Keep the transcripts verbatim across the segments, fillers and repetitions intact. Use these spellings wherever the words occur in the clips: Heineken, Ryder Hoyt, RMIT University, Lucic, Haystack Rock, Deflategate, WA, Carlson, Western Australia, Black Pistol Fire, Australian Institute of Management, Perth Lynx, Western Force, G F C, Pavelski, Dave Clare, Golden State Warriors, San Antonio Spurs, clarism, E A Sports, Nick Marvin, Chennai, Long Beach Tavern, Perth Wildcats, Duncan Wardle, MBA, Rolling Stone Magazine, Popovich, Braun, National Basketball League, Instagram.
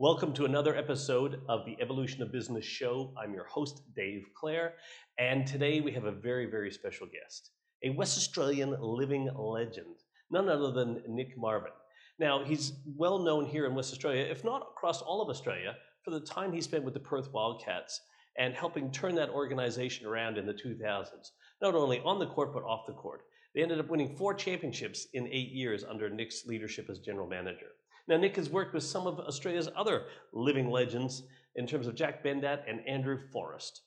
Welcome to another episode of the Evolution of Business show. I'm your host, Dave Clare, and today we have a very, very special guest, a West Australian living legend, none other than Nick Marvin. Now, he's well known here in West Australia, if not across all of Australia, for the time he spent with the Perth Wildcats and helping turn that organization around in the two thousands, not only on the court, but off the court. They ended up winning four championships in eight years under Nick's leadership as general manager. Now, Nick has worked with some of Australia's other living legends in terms of Jack Bendat and Andrew Forrest.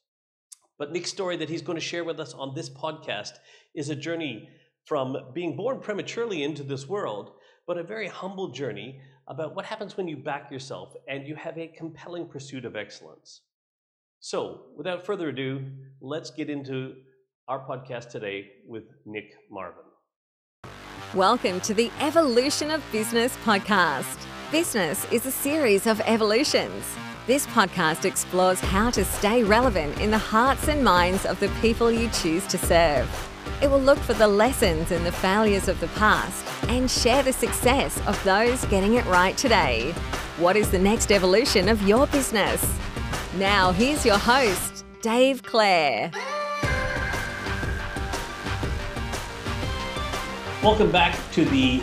But Nick's story that he's going to share with us on this podcast is a journey from being born prematurely into this world, but a very humble journey about what happens when you back yourself and you have a compelling pursuit of excellence. So, without further ado, let's get into our podcast today with Nick Marvin. Welcome to the Evolution of Business podcast. Business is a series of evolutions. This podcast explores how to stay relevant in the hearts and minds of the people you choose to serve. It will look for the lessons and the failures of the past and share the success of those getting it right today. What is the next evolution of your business? Now, here's your host, Dave Clare. Welcome back to the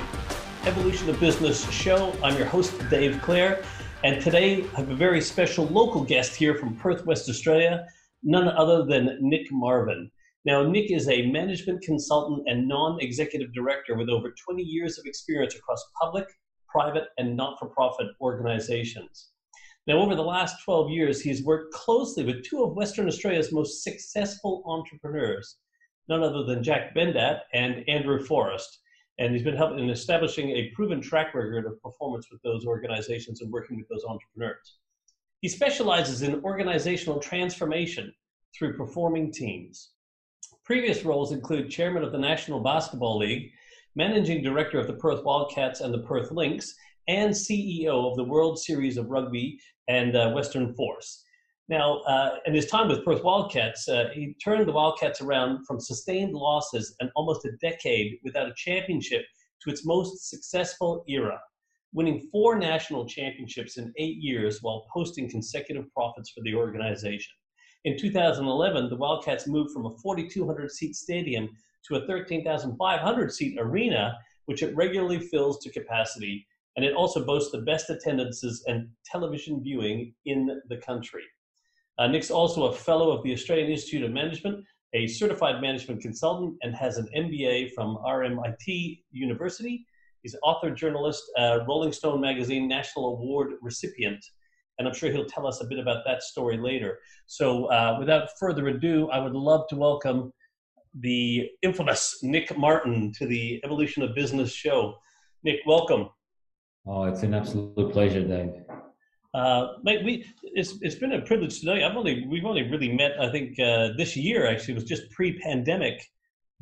Evolution of Business show. I'm your host, Dave Clare, and today I have a very special local guest here from Perth, West Australia, none other than Nick Marvin. Now, Nick is a management consultant and non-executive director with over twenty years of experience across public, private, and not-for-profit organizations. Now, over the last twelve years, he's worked closely with two of Western Australia's most successful entrepreneurs, none other than Jack Bendat and Andrew Forrest. And he's been helping in establishing a proven track record of performance with those organizations and working with those entrepreneurs. He specializes in organizational transformation through performing teams. Previous roles include chairman of the National Basketball League, managing director of the Perth Wildcats and the Perth Lynx, and C E O of the World Series of Rugby and uh, Western Force. Now, uh, in his time with Perth Wildcats, uh, he turned the Wildcats around from sustained losses and almost a decade without a championship to its most successful era, winning four national championships in eight years while posting consecutive profits for the organization. In two thousand eleven, the Wildcats moved from a forty-two hundred seat stadium to a thirteen thousand five hundred seat arena, which it regularly fills to capacity, and it also boasts the best attendances and television viewing in the country. Uh, Nick's also a fellow of the Australian Institute of Management, a certified management consultant, and has an M B A from R M I T University. He's an author, journalist, uh, Rolling Stone Magazine National Award recipient, and I'm sure he'll tell us a bit about that story later. So uh, without further ado, I would love to welcome the infamous Nick Marvin to the Evolution of Business show. Nick, welcome. Oh, it's an absolute pleasure, Dave. Uh, mate, we, it's, it's been a privilege today. I've only, we've only really met, I think, uh, this year, actually. It was just pre-pandemic,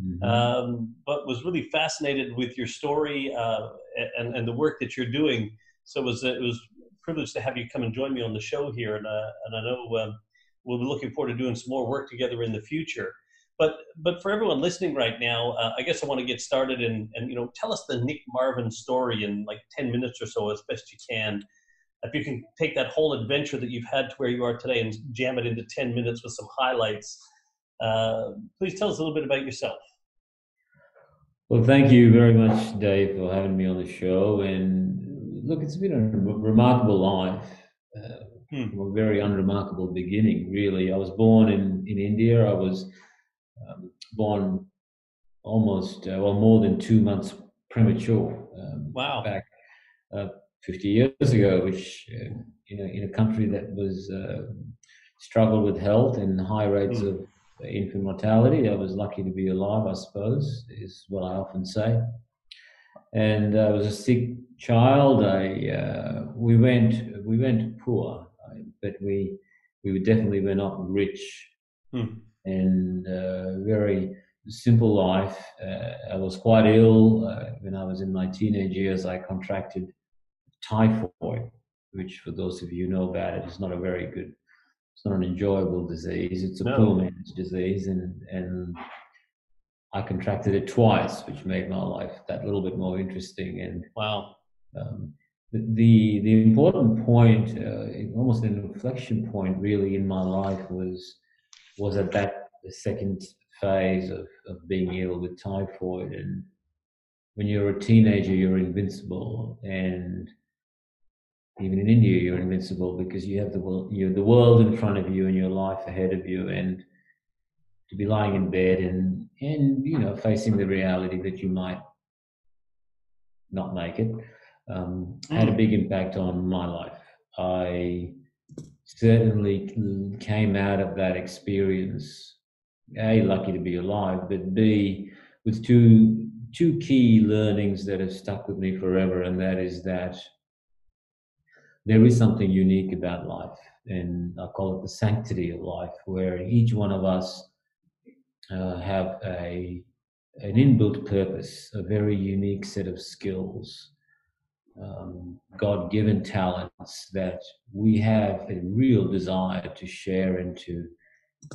mm-hmm. um, but was really fascinated with your story uh, and, and the work that you're doing. So it was, it was a privilege to have you come and join me on the show here, and, uh, and I know uh, we'll be looking forward to doing some more work together in the future. But, but for everyone listening right now, uh, I guess I want to get started and, and, you know, tell us the Nick Marvin story in like ten minutes or so as best you can. If you can take that whole adventure that you've had to where you are today and jam it into ten minutes with some highlights, uh, please tell us a little bit about yourself. Well, thank you very much, Dave, for having me on the show. And look, it's been a remarkable life, uh, hmm. a very unremarkable beginning, really. I was born in, in India. I was um, born almost, uh, well, more than two months premature. Um, wow. Back, uh, fifty years ago, which uh, you know, in a country that was uh, struggled with health and high rates mm. of infant mortality, I was lucky to be alive, I suppose, is what I often say. And I was a sick child. I uh, we went we went poor, but we we definitely were not rich, mm. and uh, very simple life. Uh, I was quite ill uh, when I was in my teenage years. I contracted typhoid, which for those of you who know about it, it's not a very good, it's not an enjoyable disease. It's a no. poor man's disease, and and I contracted it twice, which made my life that little bit more interesting. And wow, um, the the important point, uh, almost an inflection point really in my life, was was at that the second phase of, of being ill with typhoid. And when you're a teenager, you're invincible, and even in India, you're invincible because you have the world, you the world in front of you and your life ahead of you, and to be lying in bed and and you know facing the reality that you might not make it um, had a big impact on my life. I certainly came out of that experience A, lucky to be alive, but B, with two two key learnings that have stuck with me forever, and that is that there is something unique about life, and I call it the sanctity of life, where each one of us uh, have a an inbuilt purpose, a very unique set of skills, um, God-given talents that we have a real desire to share and to,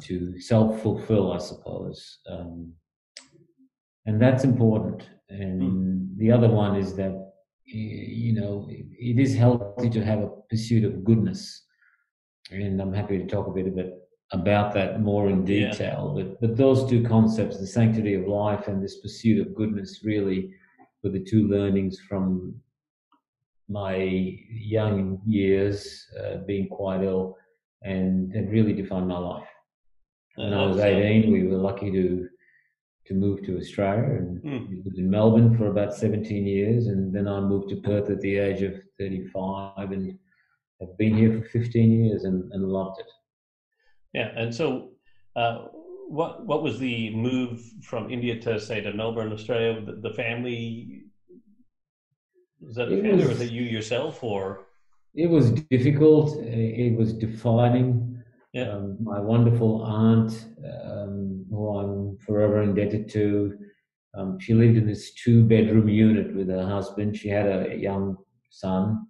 to self-fulfill, I suppose. Um, and that's important. And mm. the other one is that you know, it is healthy to have a pursuit of goodness. And I'm happy to talk a bit a bit about that more in detail. Yeah. But, but those two concepts, the sanctity of life and this pursuit of goodness, really were the two learnings from my young years, uh, being quite ill, and, and really defined my life. When I was eighteen, we were lucky to to move to Australia, and mm. lived in Melbourne for about seventeen years, and then I moved to Perth at the age of thirty-five, and have been here for fifteen years and, and loved it. Yeah, and so uh, what what was the move from India to, say, to Melbourne, Australia? The, the family, was that a family, was, or was it you yourself, or? It was difficult, it was defining. Yeah. Um, my wonderful aunt, um, who I'm forever indebted to, um, she lived in this two-bedroom unit with her husband. She had a, a young son,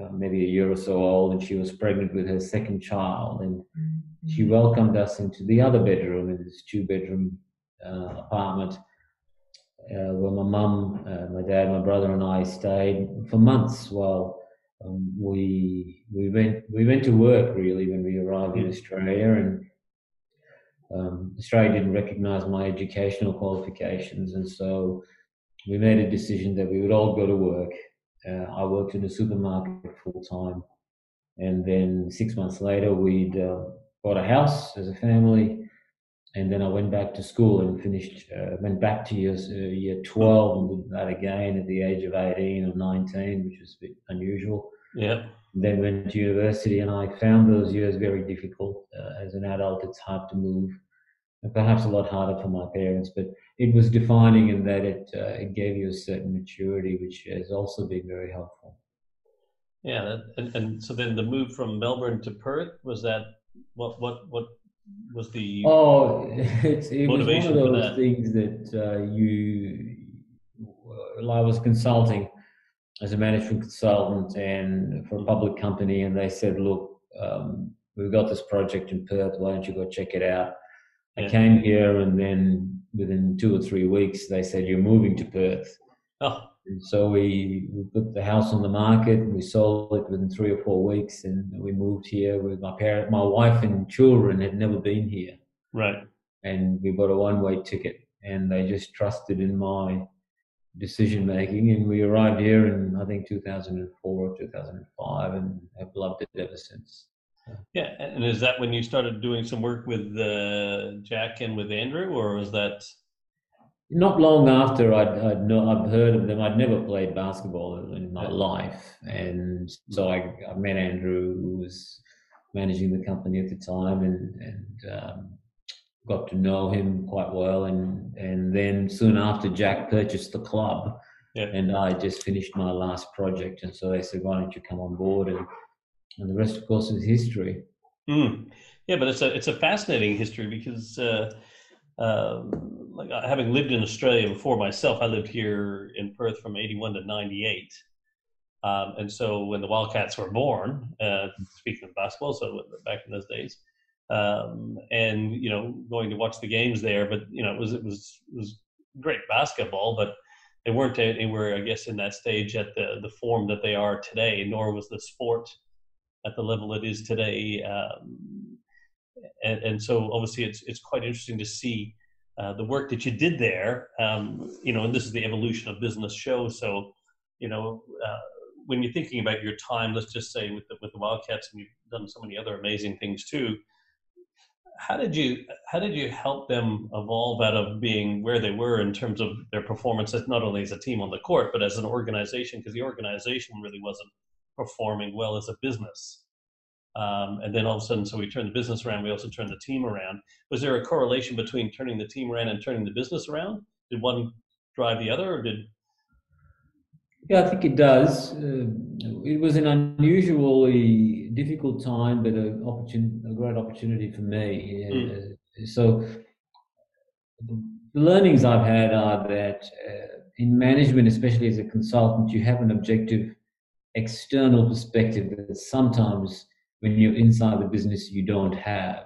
uh, maybe a year or so old, and she was pregnant with her second child. And mm-hmm. she welcomed us into the other bedroom in this two-bedroom uh, apartment, uh, where my mum, uh, my dad, my brother, and I stayed for months while. Um, we we went we went to work really when we arrived in Australia, and um, Australia didn't recognise my educational qualifications, and so we made a decision that we would all go to work. Uh, I worked in a supermarket full time, and then six months later we'd uh, bought a house as a family, and then I went back to school and finished. Uh, went back to year, uh, year twelve and did that again at the age of eighteen or nineteen, which was a bit unusual. Yeah. Then went to university, and I found those years very difficult. Uh, as an adult, it's hard to move, and perhaps a lot harder for my parents. But it was defining in that it uh, it gave you a certain maturity, which has also been very helpful. Yeah, and, and so then the move from Melbourne to Perth, was that what what what. was the oh it's it motivation was one of those for that. things that uh, you well, I was consulting as a management consultant and for a public company, and they said, look, um, we've got this project in Perth, why don't you go check it out? Yeah. I came here, and then within two or three weeks they said, you're moving to Perth. Oh. And so we, we put the house on the market, and we sold it within three or four weeks, and we moved here with my parents. My wife and children had never been here. Right. And we bought a one-way ticket, and they just trusted in my decision-making, and we arrived here in, I think, two thousand four or two thousand five, and have loved it ever since. Yeah, and is that when you started doing some work with uh, Jack and with Andrew, or was that...? Not long after I'd, I'd, know, I'd heard of them. I'd never played basketball in my life. And so I, I met Andrew, who was managing the company at the time, and, and um, got to know him quite well. And, and then soon after, Jack purchased the club. Yeah. And I just finished my last project. And so they said, why don't you come on board? And, and the rest, of course, is history. Mm. Yeah, but it's a, it's a fascinating history because... Uh, um, Like having lived in Australia before myself, I lived here in Perth from eighty-one to ninety-eight, um, and so when the Wildcats were born, uh, speaking of basketball, so back in those days, um, and you know, going to watch the games there, but you know, it was it was it was great basketball, but they weren't anywhere, I guess, in that stage at the, the form that they are today, nor was the sport at the level it is today. Um, and, and so obviously it's, it's quite interesting to see uh, the work that you did there, um, you know, and this is the evolution of business shows. So, you know, uh, when you're thinking about your time, let's just say with the, with the Wildcats, and you've done so many other amazing things too, how did you how did you help them evolve out of being where they were in terms of their performance, not only as a team on the court, but as an organization, because the organization really wasn't performing well as a business. Um, and then all of a sudden, so we turned the business around, we also turned the team around. Was there a correlation between turning the team around and turning the business around? Did one drive the other, or did... Yeah, I think it does. Uh, it was an unusually difficult time, but a, opportun a great opportunity for me. Yeah. Mm. Uh, so the learnings I've had are that uh, in management, especially as a consultant, you have an objective external perspective that sometimes when you're inside the business, you don't have.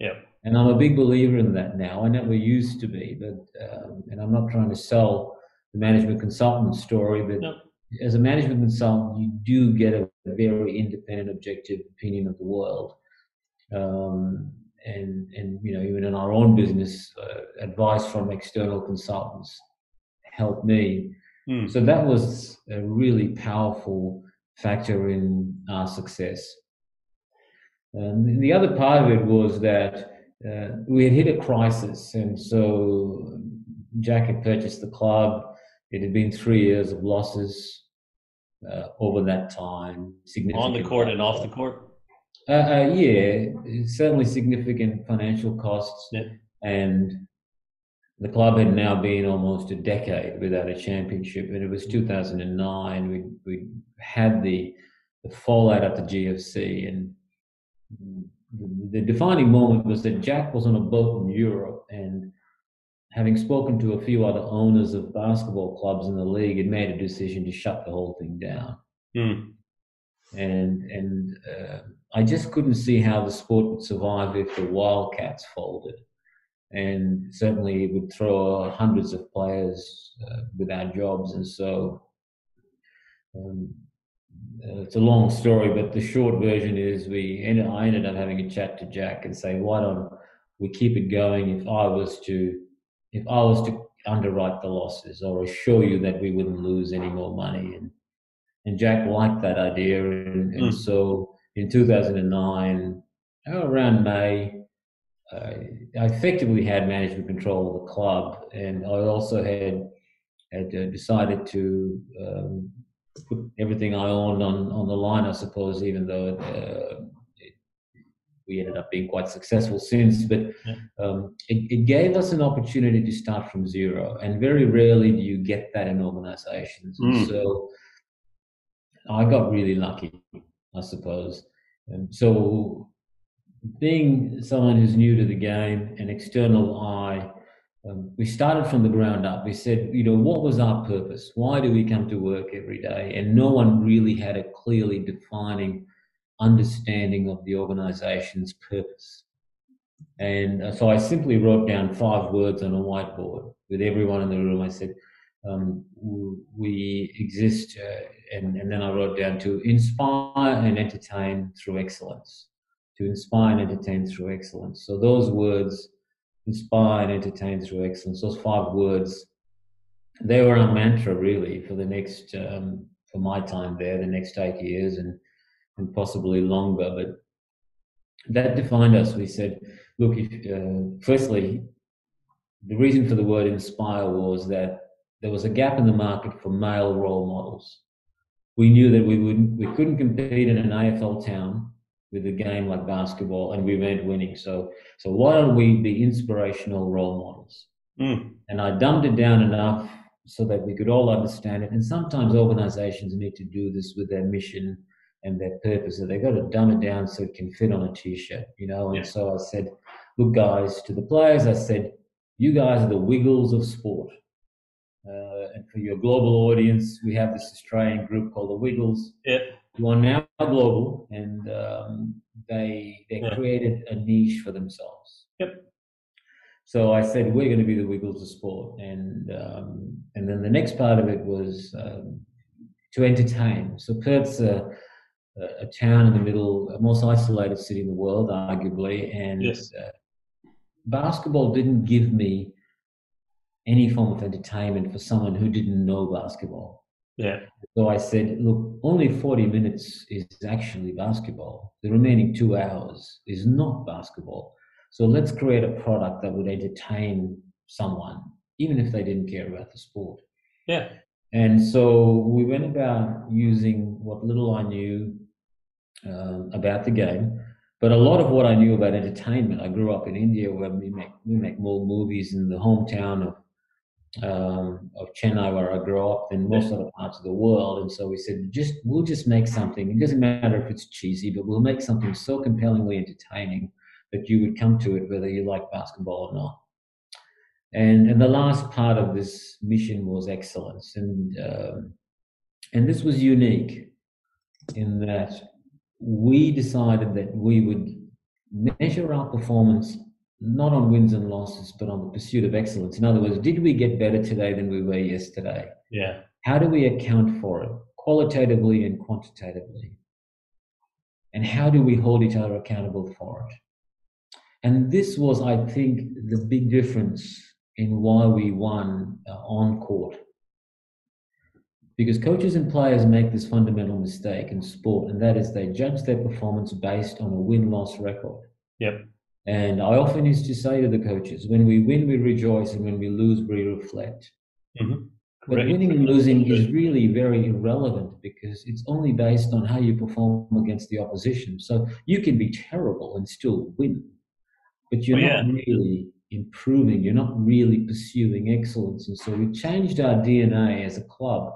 Yeah. And I'm a big believer in that now. I never used to be, but um, and I'm not trying to sell management consultant story, but no. As a management consultant, you do get a very independent, objective opinion of the world. Um, and, and, you know, even in our own business, uh, advice from external consultants helped me. Mm. So that was a really powerful factor in our success. Um, and the other part of it was that uh, we had hit a crisis. And so Jack had purchased the club. It had been three years of losses uh, over that time. On the court and off the court? Uh, uh, yeah, certainly significant financial costs. Yeah. And the club had now been almost a decade without a championship. And it was two thousand nine. We we had the, the fallout at the G F C. And the, the defining moment was that Jack was on a boat in Europe, and having spoken to a few other owners of basketball clubs in the league, it made a decision to shut the whole thing down. Mm. And and uh, I just couldn't see how the sport would survive if the Wildcats folded. And certainly it would throw hundreds of players uh, without jobs. And so um, uh, it's a long story, but the short version is we ended, I ended up having a chat to Jack and say, why don't we keep it going? If I was to... If I was to underwrite the losses or assure you that we wouldn't lose any more money. And, and Jack liked that idea. And, and mm. so in two thousand nine, around May, uh, I effectively had management control of the club. And I also had, had uh, decided to um, put everything I owned on, on the line, I suppose, even though it, uh, we ended up being quite successful since, but um, it, it gave us an opportunity to start from zero. And very rarely do you get that in organizations. Mm. So I got really lucky, I suppose. And so being someone who's new to the game, an external eye, um, we started from the ground up. We said, you know, what was our purpose? Why do we come to work every day? And no one really had a clearly defining understanding of the organization's purpose. And so I simply wrote down five words on a whiteboard with everyone in the room. I said, um, we exist, uh, and, and then I wrote down to inspire and entertain through excellence, to inspire and entertain through excellence. So those words, inspire and entertain through excellence, those five words, they were our mantra really for the next, um, for my time there, the next eight years. And and possibly longer, but that defined us. We said, look, if, uh, firstly, the reason for the word inspire was that there was a gap in the market for male role models. We knew that we wouldn't, we couldn't compete in an A F L town with a game like basketball, and we weren't winning. So, so why don't we be inspirational role models? Mm. And I dumbed it down enough so that we could all understand it. And sometimes organizations need to do this with their mission and their purpose, that they've got to dumb it down so it can fit on a T-shirt, you know? And yeah. So I said, look, guys, to the players, I said, you guys are the Wiggles of sport. Uh, and for your global audience, we have this Australian group called the Wiggles. Yeah. You are now global, and um, they, they yeah. created a niche for themselves. Yep. So I said, we're going to be the Wiggles of sport. And um, and then the next part of it was um, to entertain. So Perth's a, a town in the middle, a most isolated city in the world, arguably. And yes. uh, basketball didn't give me any form of entertainment for someone who didn't know basketball. Yeah. So I said, look, only forty minutes is actually basketball. The remaining two hours is not basketball. So let's create a product that would entertain someone, even if they didn't care about the sport. Yeah. And so we went about using what little I knew uh, about the game, but a lot of what I knew about entertainment. I grew up in India, where we make we make more movies in the hometown of um, of Chennai, where I grew up, than most other parts of the world. And so we said, just we'll just make something. It doesn't matter if it's cheesy, but we'll make something so compellingly entertaining that you would come to it whether you like basketball or not. And, and the last part of this mission was excellence. And, uh, and this was unique in that we decided that we would measure our performance not on wins and losses, but on the pursuit of excellence. In other words, did we get better today than we were yesterday? Yeah. How do we account for it qualitatively and quantitatively? And how do we hold each other accountable for it? And this was, I think, the big difference in why we won uh, on court. Because coaches and players make this fundamental mistake in sport, and that is they judge their performance based on a win-loss record. Yep. And I often used to say to the coaches, when we win, we rejoice, and when we lose, we reflect. Mm-hmm. But winning and losing is really very irrelevant because it's only based on how you perform against the opposition. So you can be terrible and still win. But you're oh, yeah. not really improving. You're not really pursuing excellence. And so we changed our D N A as a club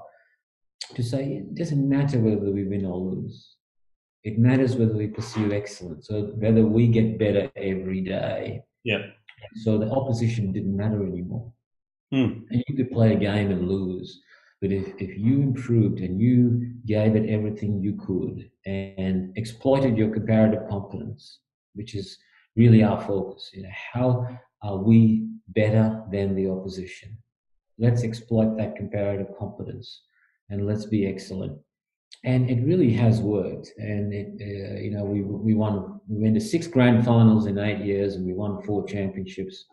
to say it doesn't matter whether we win or lose. It matters whether we pursue excellence, so whether we get better every day. Yeah. So the opposition didn't matter anymore. Mm. And you could play a game and lose. But if, if you improved and you gave it everything you could and exploited your comparative competence, which is really our focus, you know, how are we better than the opposition? Let's exploit that comparative competence and let's be excellent. And it really has worked. And it, uh, you know, we we won, we went to six grand finals in eight years, and we won four championships.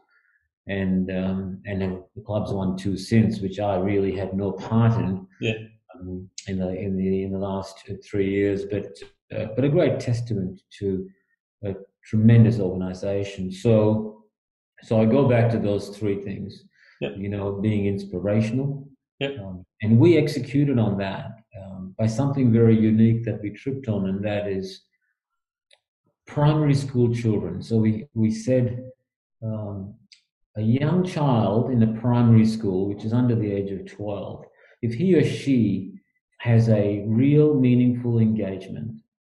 And um, and the club's won two since, which I really had no part in. Yeah. Um, in the in the in the last two, three years, but uh, but a great testament to. Uh, Tremendous organization. So, so I go back to those three things. Yep. You know, being inspirational, yep. um, and we executed on that um, by something very unique that we tripped on, and that is primary school children. So we we said um, a young child in a primary school, which is under the age of twelve, if he or she has a real meaningful engagement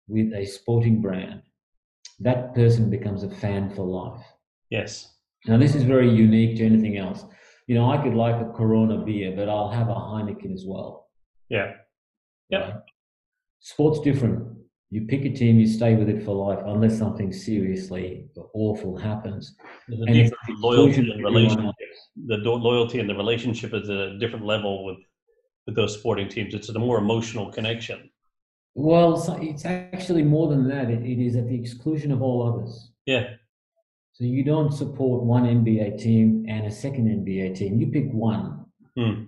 with a sporting brand, that person becomes a fan for life. Yes. Now, this is very unique to anything else. You know, I could like a Corona beer, but I'll have a Heineken as well. Yeah. Yeah. Right? Sport's different. You pick a team, you stay with it for life, unless something seriously awful happens. There's a and different it's loyalty and relationship. The loyalty and the relationship is at a different level with, with those sporting teams. It's a more emotional connection. Well, so it's actually more than that. It, it is at the exclusion of all others. Yeah. So you don't support one N B A team and a second N B A team. You pick one. Mm.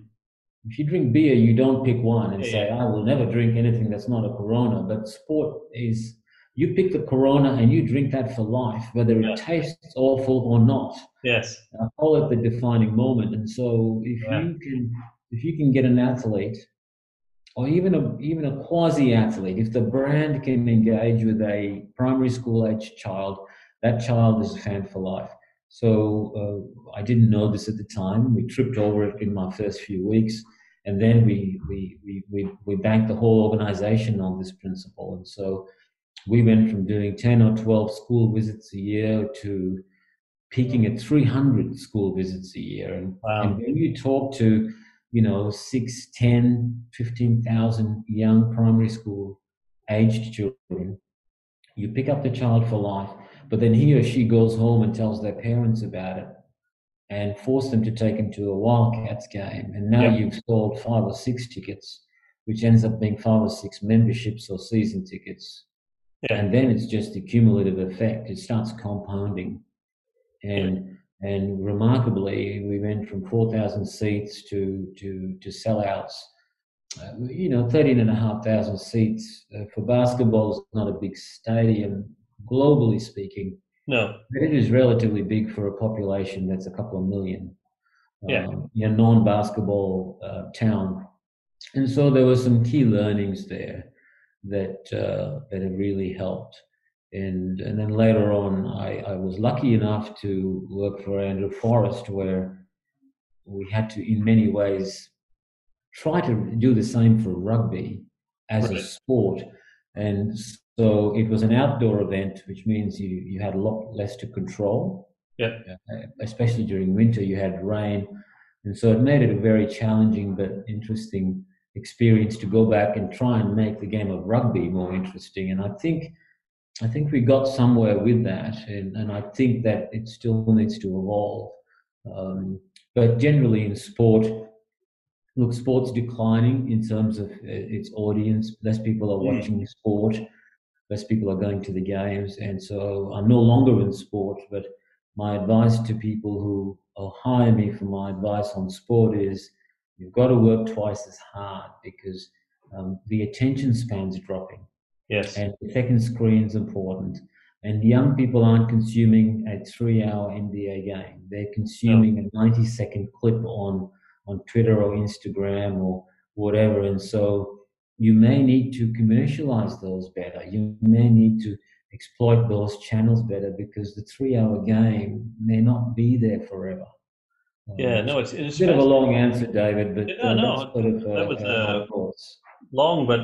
If you drink beer, you don't pick one and yeah, say, yeah. I will never drink anything that's not a Corona. But sport is, you pick the Corona and you drink that for life, whether it yeah. tastes awful or not. Yes. I call it the defining moment. And so if yeah. you can, if you can get an athlete, or even a even a quasi-athlete, if the brand can engage with a primary school-aged child, that child is a fan for life. So uh, I didn't know this at the time. We tripped over it in my first few weeks, and then we we we we, we banked the whole organization on this principle. And so we went from doing ten or twelve school visits a year to peaking at three hundred school visits a year. And, wow. and when you talk to you know, six, ten, fifteen thousand young primary school aged children. You pick up the child for life, but then he or she goes home and tells their parents about it. and forced them to take him to a Wildcats game. And now yep. you've sold five or six tickets, which ends up being five or six memberships or season tickets. Yep. And then it's just a cumulative effect. It starts compounding. And yep. and remarkably, we went from four thousand seats to, to, to sellouts. Uh, you know, thirteen and a half thousand seats uh, for basketball is not a big stadium, globally speaking. No. But it is relatively big for a population that's a couple of million. Yeah. Um, in a non-basketball uh, town. And so there were some key learnings there that uh, that have really helped. And and then later on, I, I was lucky enough to work for Andrew Forrest, where we had to, in many ways, try to do the same for rugby as right. a sport. And so it was an outdoor event, which means you, you had a lot less to control. Yeah. Especially during winter, you had rain. And so it made it a very challenging but interesting experience to go back and try and make the game of rugby more interesting. And I think I think we got somewhere with that. And, and I think that it still needs to evolve. Um, but generally in sport, look, sport's declining in terms of its audience. Less people are watching mm. sport. Less people are going to the games. And so I'm no longer in sport, but my advice to people who hire me for my advice on sport is you've got to work twice as hard because um, the attention span's dropping. Yes. And the second screen's important. And young people aren't consuming a three-hour N B A game. They're consuming no. a ninety-second clip on on Twitter or Instagram or whatever. And so you may need to commercialize those better. You may need to exploit those channels better because the three-hour game may not be there forever. Um, yeah, no, it's, it's a bit of a long answer, David, but no, uh, no, sort of, uh, that was uh, a long but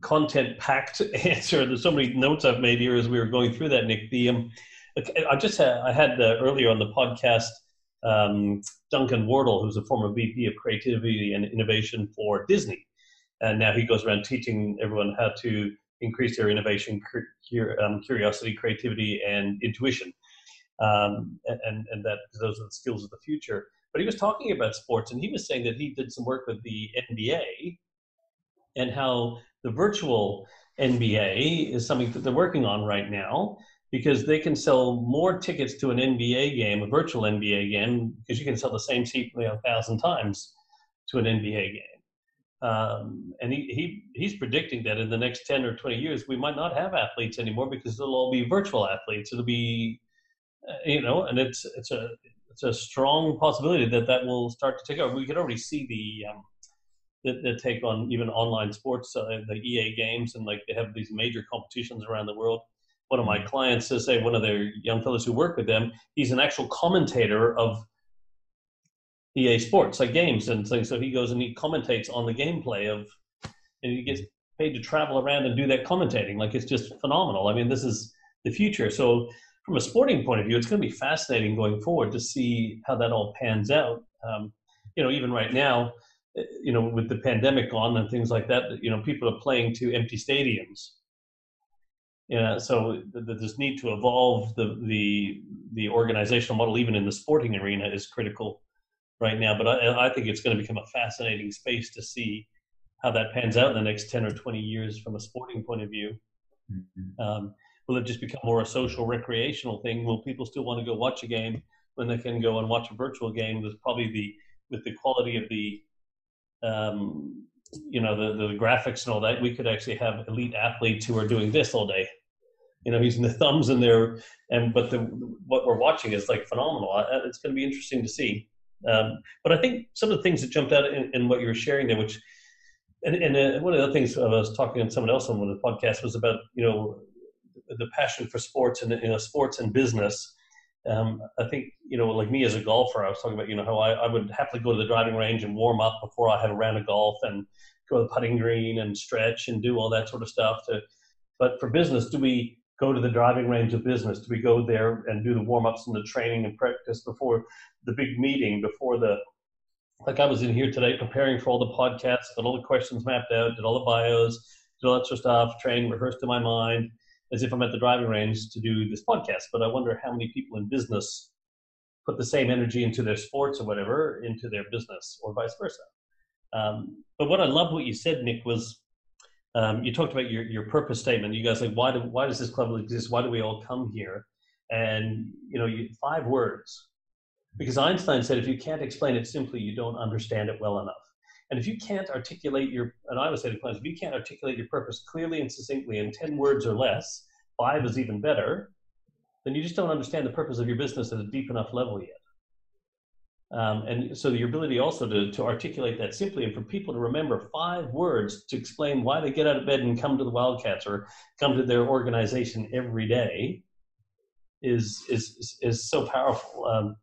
content-packed answer. There's so many notes I've made here as we were going through that, Nick. The um, I just had, I had uh, earlier on the podcast um, Duncan Wardle, who's a former V P of Creativity and Innovation for Disney, and now he goes around teaching everyone how to increase their innovation, curiosity, creativity, and intuition. Um, and, and that those are the skills of the future. But he was talking about sports, and he was saying that he did some work with the N B A and how the virtual N B A is something that they're working on right now because they can sell more tickets to an N B A game, a virtual N B A game, because you can sell the same seat you know, a thousand times to an N B A game. Um, and he, he he's predicting that in the next ten or twenty years, we might not have athletes anymore because they'll all be virtual athletes. It'll be, uh, you know, and it's it's a it's a strong possibility that that will start to take over. We could already see the um, the, the take on even online sports, uh, the E A games, and like they have these major competitions around the world. One of my clients says, hey, one of their young fellows who work with them, he's an actual commentator of E A Sports, like games and things. So he goes and he commentates on the gameplay of, and he gets paid to travel around and do that commentating. Like it's just phenomenal. I mean, this is the future. So from a sporting point of view, it's going to be fascinating going forward to see how that all pans out. Um, you know, even right now, you know, with the pandemic on and things like that, you know, people are playing to empty stadiums. Yeah, so this need to evolve the the the organizational model, even in the sporting arena, is critical right now, but I, I think it's going to become a fascinating space to see how that pans out in the next ten or twenty years from a sporting point of view. Mm-hmm. Um, will it just become more a social recreational thing? Will people still want to go watch a game when they can go and watch a virtual game? There's probably the, with the quality of the, um, you know, the, the graphics and all that, we could actually have elite athletes who are doing this all day. You know, using the thumbs in there, and, but the, what we're watching is like phenomenal. It's going to be interesting to see. Um, but I think some of the things that jumped out in, in what you were sharing there, which, and, and uh, one of the things I was talking to someone else on one of the podcasts was about, you know, the passion for sports and you know, sports and business. Um, I think, you know, like me as a golfer, I was talking about, you know, how I, I would happily go to the driving range and warm up before I had a round of golf and go to the putting green and stretch and do all that sort of stuff. To, but for business, do we go to the driving range of business? Do we go there and do the warm-ups and the training and practice before the big meeting, before the, like I was in here today preparing for all the podcasts, got all the questions mapped out, did all the bios, did all that sort of stuff, trained, rehearsed in my mind, as if I'm at the driving range to do this podcast. But I wonder how many people in business put the same energy into their sports or whatever, into their business, or vice versa. Um, but what I love what you said, Nick, was um, you talked about your, your purpose statement. You guys like, why do, why does this club exist? Why do we all come here? And, you know, you, five words, because Einstein said, if you can't explain it simply, you don't understand it well enough. And if you can't articulate your, and I always say to clients, if you can't articulate your purpose clearly and succinctly in ten words or less, five is even better, then you just don't understand the purpose of your business at a deep enough level yet. Um, and so the ability also to, to articulate that simply, and for people to remember five words to explain why they get out of bed and come to the Wildcats or come to their organization every day is, is, is so powerful. Um,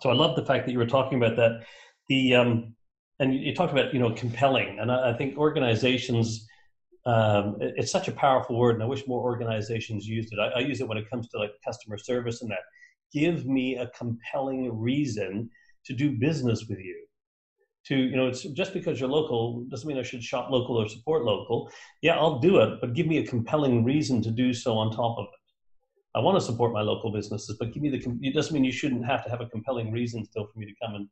so I love the fact that you were talking about that. The, um, and you talked about, you know, compelling, and I, I think organizations, um, it, it's such a powerful word, and I wish more organizations used it. I, I use it when it comes to like customer service and that. Give me a compelling reason to do business with you. To, you know, it's just because you're local doesn't mean I should shop local or support local. Yeah, I'll do it, but give me a compelling reason to do so on top of it. I want to support my local businesses, but give me the, it doesn't mean you shouldn't have to have a compelling reason still for me to come and,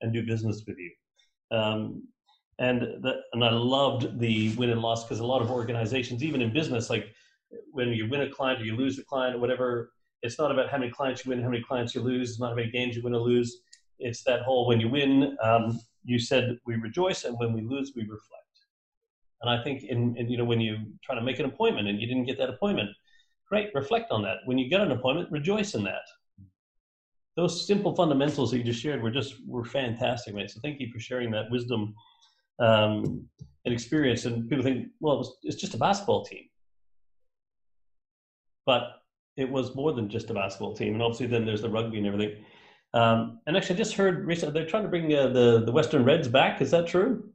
and do business with you. Um, and, the, and I loved the win and loss, because a lot of organizations, even in business, like when you win a client or you lose a client or whatever, it's not about how many clients you win, how many clients you lose, it's not how many games you win or lose. It's that whole, when you win, um, you said we rejoice, and when we lose, we reflect. And I think in, in, you know, when you try to make an appointment and you didn't get that appointment, great, reflect on that. When you get an appointment, rejoice in that. Those simple fundamentals that you just shared were just, were fantastic, mate. So thank you for sharing that wisdom um, and experience. And people think, well, it was, it's just a basketball team. But it was more than just a basketball team. And obviously then there's the rugby and everything. Um, and actually, I just heard recently they're trying to bring uh, the the Western Reds back. Is that true?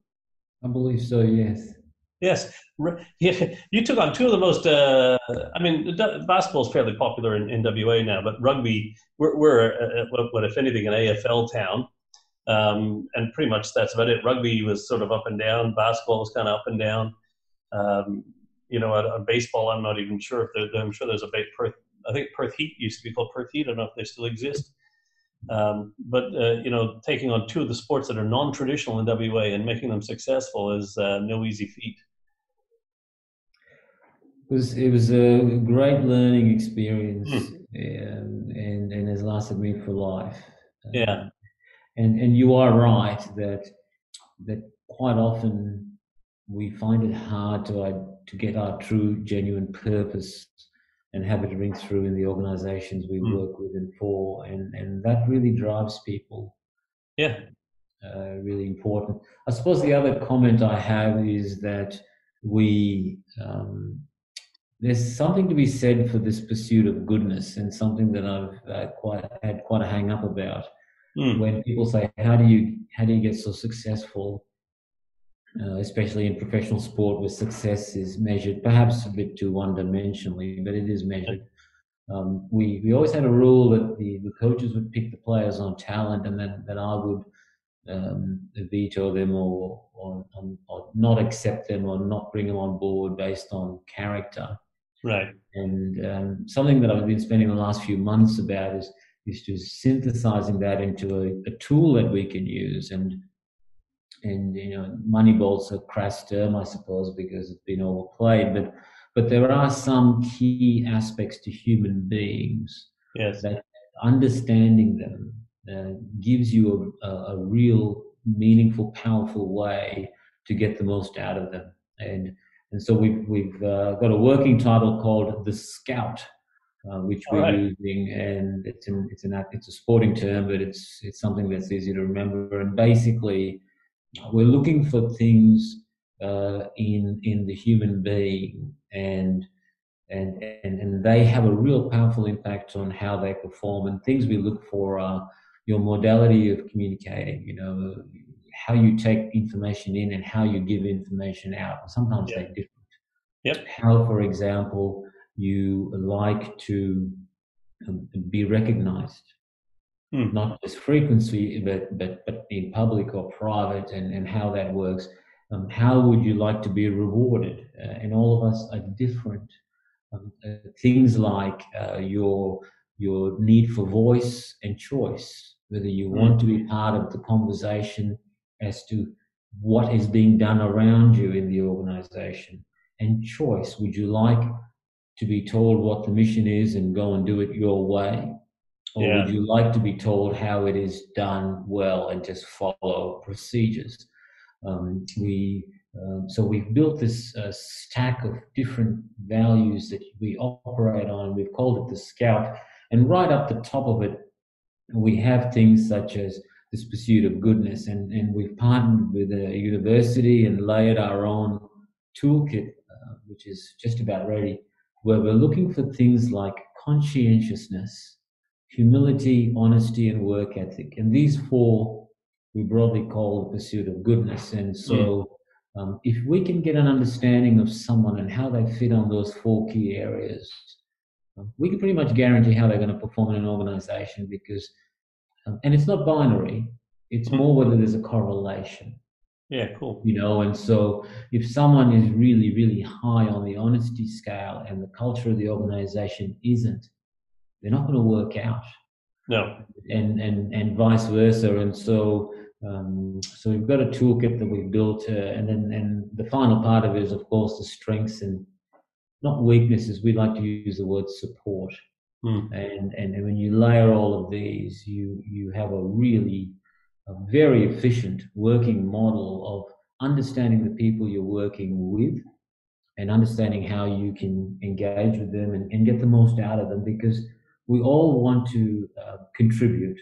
I believe so. Yes. Yes. Re yeah. You took on two of the most. Uh, I mean, basketball is fairly popular in, in W A now, but rugby, we're, we're uh, what if anything an A F L town, um, and pretty much that's about it. Rugby was sort of up and down. Basketball was kind of up and down. Um, you know, on baseball, I'm not even sure if there, I'm sure there's a Perth. I think Perth Heat used to be called Perth Heat. I don't know if they still exist. Um, but, uh, you know, taking on two of the sports that are non-traditional in W A and making them successful is uh, no easy feat. It was, it was a great learning experience, mm. um, and, and has lasted me for life. Yeah. Um, and, and you are right that, that quite often we find it hard to, uh, to get our true, genuine purpose and have it ring through in the organizations we mm. work with and for, and, and that really drives people. Yeah. Uh, really important. I suppose the other comment I have is that we, um, there's something to be said for this pursuit of goodness, and something that I've uh, quite had quite a hang up about. Mm. When people say, how do you, how do you get so successful? Uh, especially in professional sport, where success is measured perhaps a bit too one-dimensionally, but it is measured. Um, we, we always had a rule that the, the coaches would pick the players on talent, and then that I would um, veto them or, or, or not accept them or not bring them on board based on character. Right. And um, something that I've been spending the last few months about is, is just synthesizing that into a, a tool that we can use. And And, you know, Moneyball's a crass term, I suppose, because it's been overplayed. But, but there are some key aspects to human beings. Yes. That understanding them uh, gives you a, a real, meaningful, powerful way to get the most out of them. And, and so we've, we've uh, got a working title called The Scout, uh, which All we're right. using. And it's, an, it's, an, it's a sporting term, but it's, it's something that's easy to remember. And basically, we're looking for things uh, in in the human being, and and and and they have a real powerful impact on how they perform. And things we look for are your modality of communicating, you know, how you take information in and how you give information out. Sometimes yep. they're different. Yep. How, for example, you like to be recognized. Hmm. Not just frequency, but, but, but in public or private, and, and how that works. Um, how would you like to be rewarded? Uh, and all of us are different. Um, uh, things like uh, your your need for voice and choice, whether you want to be part of the conversation as to what is being done around you in the organisation, and choice. Would you like to be told what the mission is and go and do it your way? Or yeah. would you like to be told how it is done well and just follow procedures? Um, we um, so we've built this uh, stack of different values that we operate on. We've called it the Scout. And right up the top of it, we have things such as this pursuit of goodness. And, and we've partnered with a university and layered our own toolkit, uh, which is just about ready, where we're looking for things like conscientiousness, humility, honesty, and work ethic. And these four we broadly call the pursuit of goodness. And so yeah. um, if we can get an understanding of someone and how they fit on those four key areas, we can pretty much guarantee how they're going to perform in an organization, because, um, and it's not binary, it's more whether there's a correlation. Yeah, cool. You know, and so if someone is really, really high on the honesty scale and the culture of the organization isn't, they're not going to work out. No. And and and vice versa. And so um, so we've got a toolkit that we've built, uh, and then and the final part of it is, of course, the strengths and not weaknesses. We like to use the word support. Mm. And, and and when you layer all of these, you you have a really a very efficient working model of understanding the people you're working with and understanding how you can engage with them and, and get the most out of them, because we all want to uh, contribute.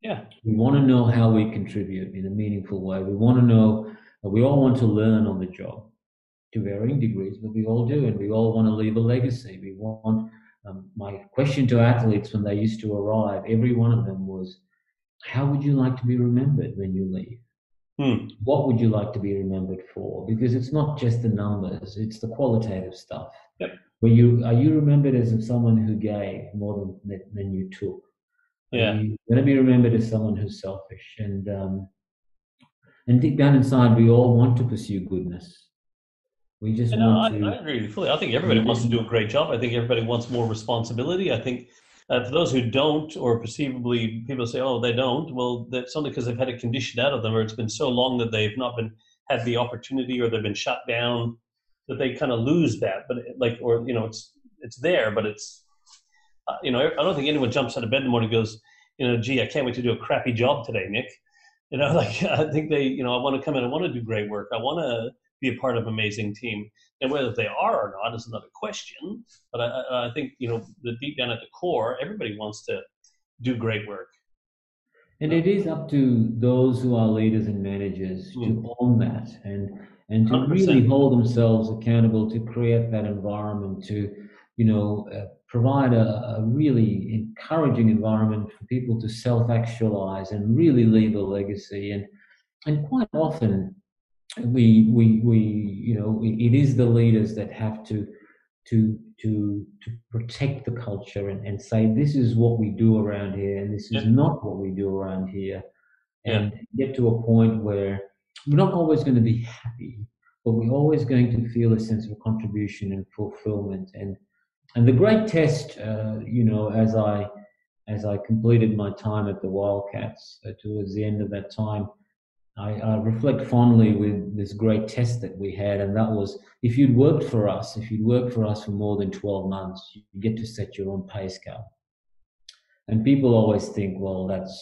Yeah. We want to know how we contribute in a meaningful way. We want to know, we all want to learn on the job to varying degrees, but we all do, and we all want to leave a legacy. We want, um, my question to athletes when they used to arrive, every one of them was, how would you like to be remembered when you leave? Hmm. What would you like to be remembered for? Because it's not just the numbers, it's the qualitative stuff. Yep. Where you, are you remembered as someone who gave more than, than you took? Yeah. Are you going to be remembered as someone who's selfish? And, um, and deep down inside, we all want to pursue goodness. We just you know, want I, to... I agree fully. I think everybody wants to do a great job. I think everybody wants more responsibility. I think... Uh, for those who don't, or perceivably people say, oh, they don't, well, that's only because they've had it conditioned out of them, or it's been so long that they've not been had the opportunity, or they've been shut down, that they kind of lose that. But it, like, or, you know, it's it's there, but it's, uh, you know, I don't think anyone jumps out of bed in the morning and goes, you know, gee, I can't wait to do a crappy job today, Nick. You know, like, I think they, you know, I want to come in, I want to do great work, I want to be a part of an amazing team. And whether they are or not is another question. But I, I think, you know, the deep down at the core, everybody wants to do great work. And it is up to those who are leaders and managers mm. to own that and and to one hundred percent really hold themselves accountable to create that environment, to, you know, uh, provide a, a really encouraging environment for people to self-actualize and really leave a legacy. And and quite often, We, we, we, you know, it is the leaders that have to, to, to, to protect the culture and, and say, this is what we do around here, and this is yeah. not what we do around here, and yeah. get to a point where we're not always going to be happy, but we're always going to feel a sense of contribution and fulfillment. And, and the great test, uh, you know, as I, as I completed my time at the Wildcats uh, towards the end of that time, I, I reflect fondly with this great test that we had, and that was, if you'd worked for us, if you'd worked for us for more than twelve months, you get to set your own pay scale. And people always think, well, that's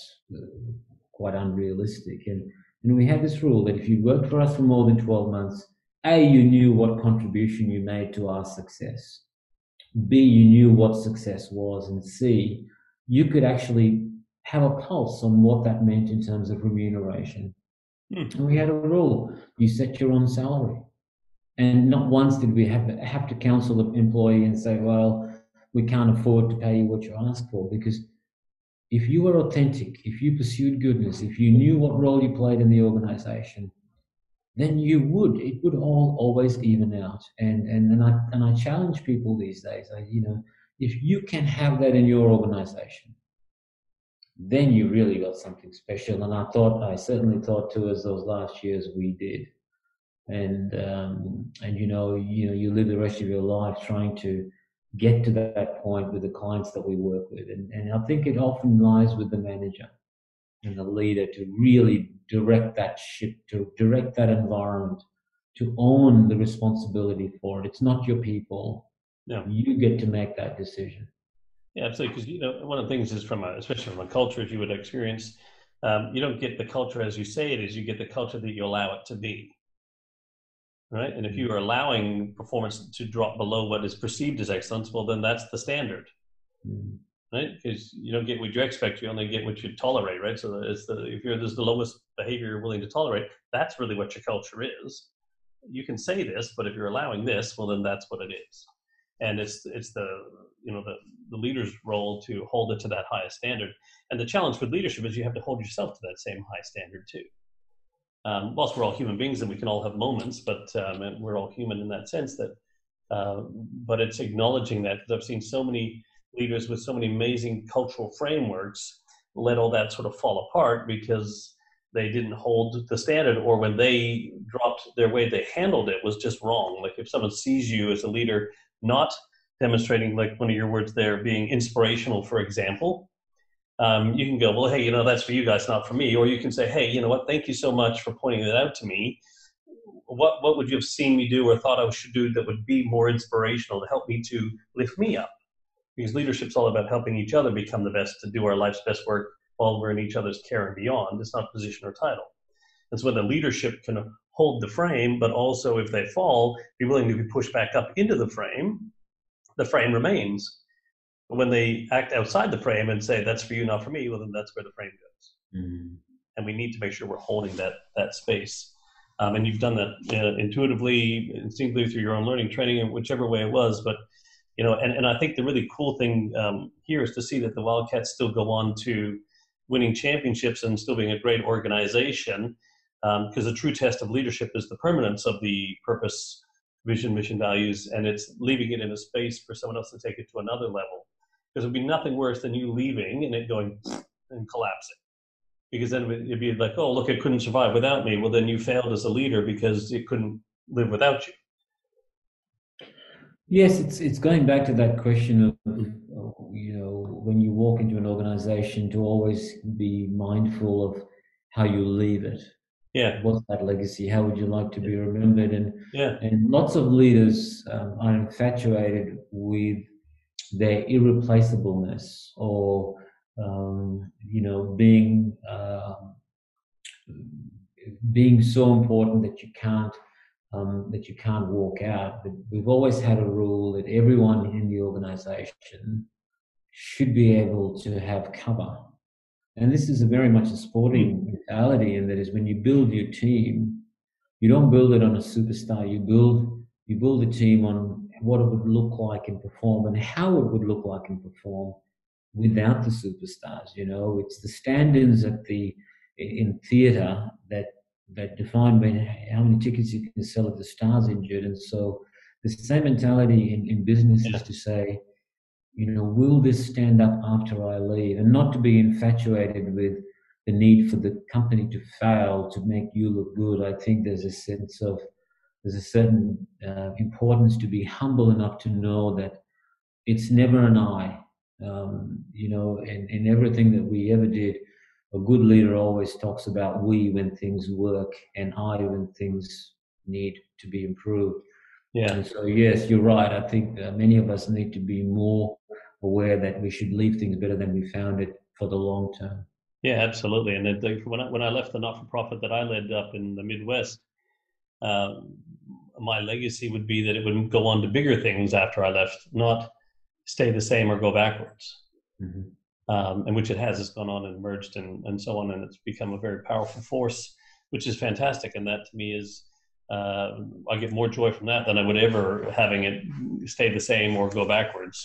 quite unrealistic. And, and we had this rule that if you worked for us for more than twelve months, A, you knew what contribution you made to our success. B, you knew what success was. And C, you could actually have a pulse on what that meant in terms of remuneration. And we had a rule, you set your own salary. And not once did we have, have to counsel the employee and say, well, we can't afford to pay you what you asked for. Because if you were authentic, if you pursued goodness, if you knew what role you played in the organization, then you would, it would all always even out. And and, and, I, and I challenge people these days, I, you know, if you can have that in your organization, then you really got something special. And I thought, I certainly thought too, as those last years we did. And, um, and you know, you know, you live the rest of your life trying to get to that point with the clients that we work with. And, and I think it often lies with the manager and the leader to really direct that ship, to direct that environment, to own the responsibility for it. It's not your people. No. You get to make that decision. Yeah, absolutely. Because, you know, one of the things is from a, especially from a culture, if you would experience, um, you don't get the culture as you say it is, you get the culture that you allow it to be. Right. And if you are allowing performance to drop below what is perceived as excellence, well, then that's the standard. Mm. Right. Because you don't get what you expect. You only get what you tolerate. Right. So it's the, if you're, there's the lowest behavior you're willing to tolerate, that's really what your culture is. You can say this, but if you're allowing this, well, then that's what it is. And it's, it's the, you know, the, the leader's role to hold it to that highest standard. And the challenge with leadership is you have to hold yourself to that same high standard too. Um, whilst we're all human beings and we can all have moments, but um, and we're all human in that sense that, uh, but it's acknowledging that, because I've seen so many leaders with so many amazing cultural frameworks let all that sort of fall apart because they didn't hold the standard, or when they dropped their way they handled it was just wrong. Like if someone sees you as a leader not demonstrating, like one of your words there, being inspirational, for example, Um, you can go, well, hey, you know, that's for you guys, not for me. Or you can say, hey, you know what, thank you so much for pointing that out to me. What what would you have seen me do or thought I should do that would be more inspirational to help me, to lift me up? Because leadership's all about helping each other become the best, to do our life's best work while we're in each other's care and beyond. It's not position or title. And so when the leadership can hold the frame, but also if they fall, be willing to be pushed back up into the frame, the frame remains. When they act outside the frame and say, that's for you, not for me, well, then that's where the frame goes. Mm-hmm. And we need to make sure we're holding that that space. Um, and you've done that uh, intuitively, instinctively through your own learning, training, in whichever way it was. But, you know, and, and I think the really cool thing um, here is to see that the Wildcats still go on to winning championships and still being a great organization, because um, the true test of leadership is the permanence of the purpose, vision, mission, values, and it's leaving it in a space for someone else to take it to another level. Because it would be nothing worse than you leaving and it going and collapsing. Because then it'd be like, oh, look, it couldn't survive without me. Well, then you failed as a leader because it couldn't live without you. Yes, it's it's going back to that question of, you know, when you walk into an organization, to always be mindful of how you leave it. Yeah. What's that legacy? How would you like to be remembered? And, yeah. and lots of leaders um, are infatuated with their irreplaceableness, or um, you know, being uh, being so important that you can't um, that you can't walk out. But we've always had a rule that everyone in the organisation should be able to have cover, and this is a very much a sporting mentality. And that is, when you build your team, you don't build it on a superstar. You build you build a team on what it would look like and perform, and how it would look like and perform without the superstars. You know, it's the stand-ins at the in theatre that that define when, how many tickets you can sell if the star's injured. And so the same mentality in, in business is to say, you know, will this stand up after I leave? And not to be infatuated with the need for the company to fail to make you look good. I think there's a sense of There's a certain uh, importance to be humble enough to know that it's never an I, um, you know, and, and everything that we ever did, a good leader always talks about we when things work and I when things need to be improved. Yeah. And so, yes, you're right. I think uh, many of us need to be more aware that we should leave things better than we found it for the long term. Yeah, absolutely. And then when I, when I left the not-for-profit that I led up in the Midwest, Uh, my legacy would be that it would go on to bigger things after I left, not stay the same or go backwards. Mm-hmm. um, and which it has. It's gone on and merged and, and so on, and it's become a very powerful force, which is fantastic. And that to me is, uh, I get more joy from that than I would ever having it stay the same or go backwards.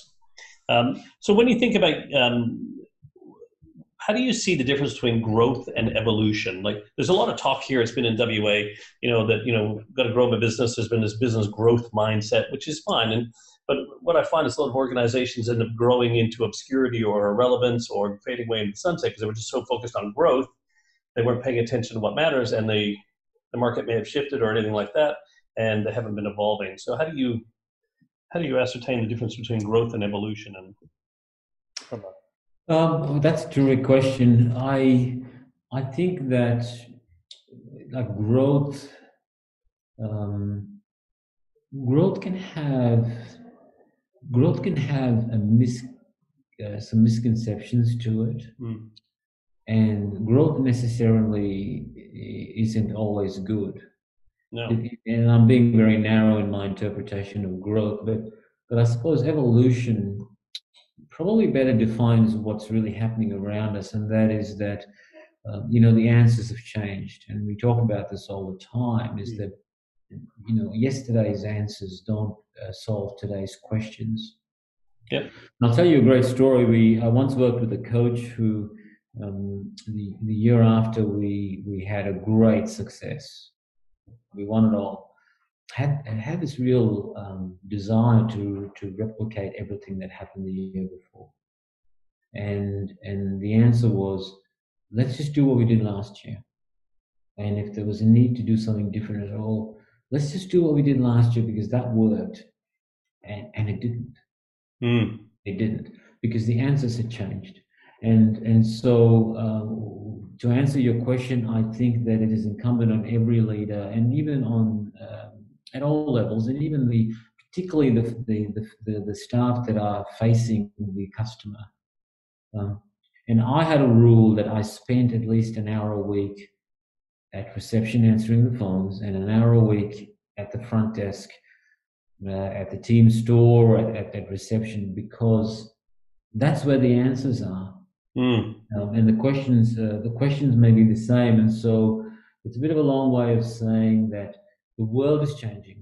Um, so when you think about, um, how do you see the difference between growth and evolution? Like, there's a lot of talk here. It's been in W A, you know, that, you know, got to grow my business. There's been this business growth mindset, which is fine. And, but what I find is a lot of organizations end up growing into obscurity or irrelevance or fading away in the sunset because they were just so focused on growth. They weren't paying attention to what matters, and they, the market may have shifted or anything like that, and they haven't been evolving. So how do you how do you ascertain the difference between growth and evolution? And um, that's a terrific question. I I think that like growth um, growth can have growth can have a mis uh, some misconceptions to it, mm. and growth necessarily isn't always good. No. And I'm being very narrow in my interpretation of growth, but, but I suppose evolution probably better defines what's really happening around us, and that is that, uh, you know, the answers have changed. And we talk about this all the time, is that, you know, yesterday's answers don't uh, solve today's questions. Yep. And I'll tell you a great story. We I once worked with a coach who, um, the, the year after we, we had a great success. We won it all. Had had this real um, desire to to replicate everything that happened the year before, and and the answer was, let's just do what we did last year. And if there was a need to do something different at all, let's just do what we did last year because that worked. And and it didn't. Mm. It didn't, because the answers had changed. And and so. Um, To answer your question, I think that it is incumbent on every leader, and even on uh, at all levels, and even the particularly the the the, the staff that are facing the customer. Um, and I had a rule that I spent at least an hour a week at reception answering the phones, and an hour a week at the front desk, uh, at the team store, at, at at reception, because that's where the answers are. Mm. Um, and the questions, uh, the questions may be the same, and so it's a bit of a long way of saying that the world is changing,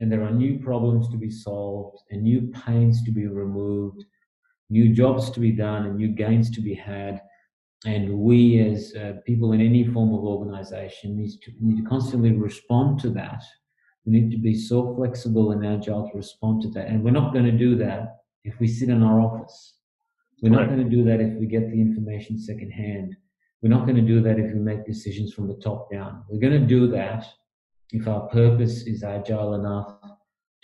and there are new problems to be solved, and new pains to be removed, new jobs to be done, and new gains to be had. And we, as uh, people in any form of organisation, need to need to constantly respond to that. We need to be so flexible and agile to respond to that, and we're not going to do that if we sit in our office. We're not going to do that if we get the information secondhand. We're not going to do that if we make decisions from the top down. We're going to do that if our purpose is agile enough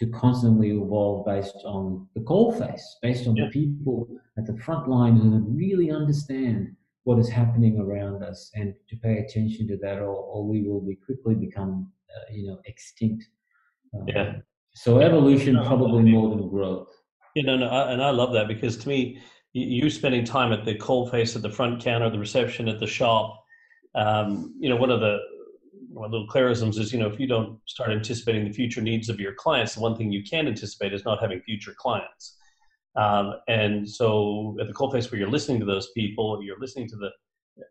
to constantly evolve based on the call face, based on yeah. the people at the front line who really understand what is happening around us, and to pay attention to that, or, or we will be quickly become, uh, you know, extinct. Um, yeah. So evolution probably more than growth. Yeah, no, no, I, and I love that, because to me, you spending time at the coalface, at the front counter, the reception, at the shop. Um, you know, one of the one of the little clarisms is, you know, if you don't start anticipating the future needs of your clients, the one thing you can anticipate is not having future clients. Um, and so at the coalface where you're listening to those people, you're listening to the,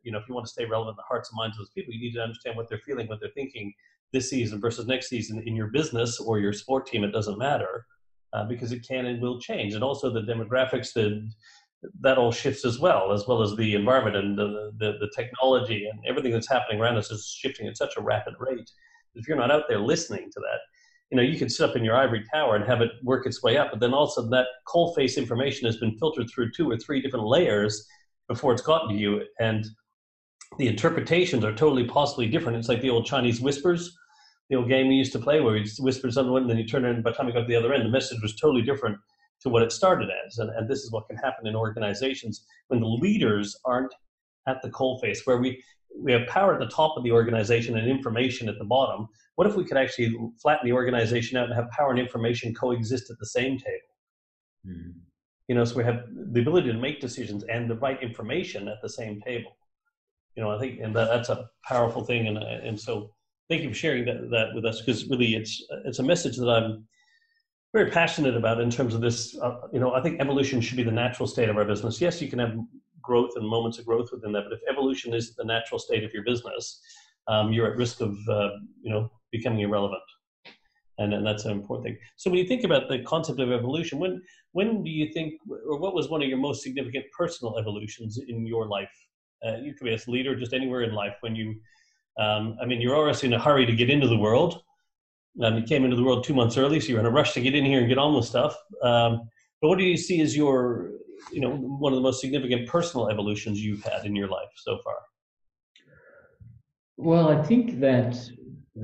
you know, if you want to stay relevant in the hearts and minds of those people, you need to understand what they're feeling, what they're thinking this season versus next season in your business or your sport team. It doesn't matter, uh, because it can and will change. And also the demographics, the that all shifts as well, as well as the environment and the, the, the technology and everything that's happening around us is shifting at such a rapid rate. If you're not out there listening to that, you know, you could sit up in your ivory tower and have it work its way up, but then all of a sudden that coalface information has been filtered through two or three different layers before it's gotten to you. And the interpretations are totally possibly different. It's like the old Chinese whispers, the old game we used to play where you whisper someone and then you turn it in, by the time you got to the other end, the message was totally different to what it started as, and, and this is what can happen in organizations when the leaders aren't at the coalface, where we we have power at the top of the organization and information at the bottom. What if we could actually flatten the organization out and have power and information coexist at the same table? Mm-hmm. You know, so we have the ability to make decisions and the right information at the same table. You know, I think, and that, that's a powerful thing, and and so thank you for sharing that, that with us, because really it's it's a message that I'm very passionate about in terms of this. Uh, you know, I think evolution should be the natural state of our business. Yes, you can have growth and moments of growth within that, but if evolution is the natural state of your business, um, you're at risk of, uh, you know, becoming irrelevant. And, and that's an important thing. So when you think about the concept of evolution, when, when do you think, or what was one of your most significant personal evolutions in your life? Uh, you could be as a leader, just anywhere in life, when you, um, I mean, you're always in a hurry to get into the world. Um, you came into the world two months early, so you're in a rush to get in here and get on with stuff. Um, but what do you see as your, you know, one of the most significant personal evolutions you've had in your life so far? Well, I think that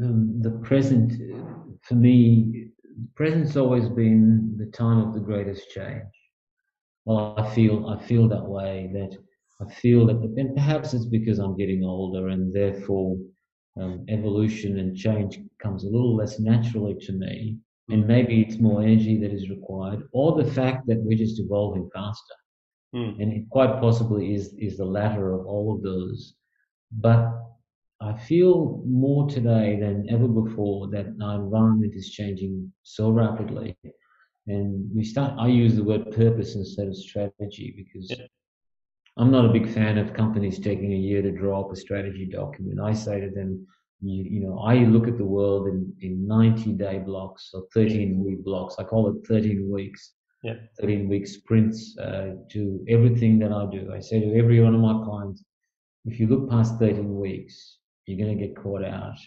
um, the present, for me, the present's always been the time of the greatest change. Well, I feel I feel that way. That I feel that, and perhaps it's because I'm getting older, and therefore um, evolution and change comes a little less naturally to me. And maybe it's more energy that is required, or the fact that we're just evolving faster. Mm. And it quite possibly is is the latter of all of those. But I feel more today than ever before that our environment is changing so rapidly. And we start, I use the word purpose instead of strategy, because yeah. I'm not a big fan of companies taking a year to draw up a strategy document. I say to them, You, you know, I look at the world in, in ninety-day blocks or thirteen-week blocks. I call it thirteen weeks, yeah. thirteen-week sprints uh, to everything that I do. I say to every one of my clients, if you look past thirteen weeks, you're going to get caught out.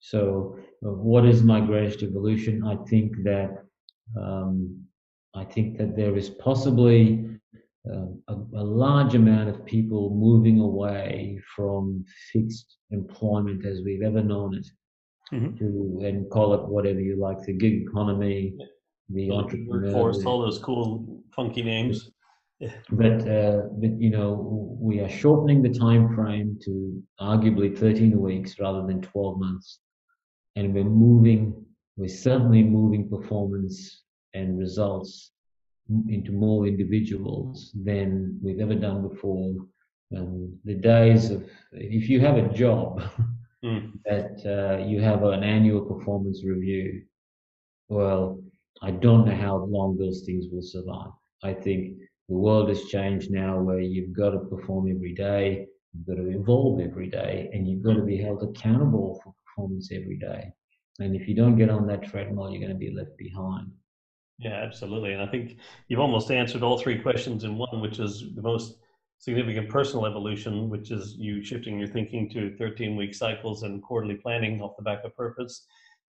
So uh, what is my greatest evolution? I think that um, I think that there is possibly Um, a, a large amount of people moving away from fixed employment as we've ever known it, mm-hmm. to, and call it whatever you like, the gig economy, yeah. the yeah, entrepreneur force, all those cool funky names. Yeah. But, uh, but you know, we are shortening the time frame to arguably thirteen weeks rather than twelve months, and we're moving. We're certainly moving performance and results into more individuals than we've ever done before. Um, the days of, if you have a job, mm. that uh, you have an annual performance review, well, I don't know how long those things will survive. I think the world has changed now where you've got to perform every day, you've got to evolve every day, and you've got to be held accountable for performance every day. And if you don't get on that treadmill, you're going to be left behind. Yeah, absolutely. And I think you've almost answered all three questions in one, which is the most significant personal evolution, which is you shifting your thinking to thirteen-week cycles and quarterly planning off the back of purpose.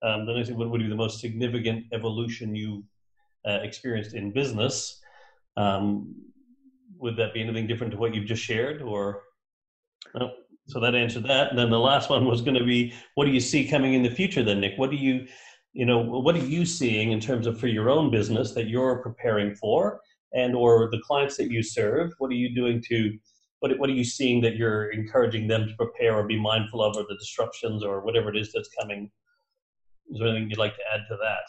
Um, the next thing, what would be the most significant evolution you uh, experienced in business? Um, would that be anything different to what you've just shared? Or no? So that answered that. And then the last one was going to be, what do you see coming in the future then, Nick? What do you... You know, what are you seeing in terms of for your own business that you're preparing for, and or the clients that you serve? What are you doing to, what what are you seeing that you're encouraging them to prepare or be mindful of, or the disruptions or whatever it is that's coming? Is there anything you'd like to add to that?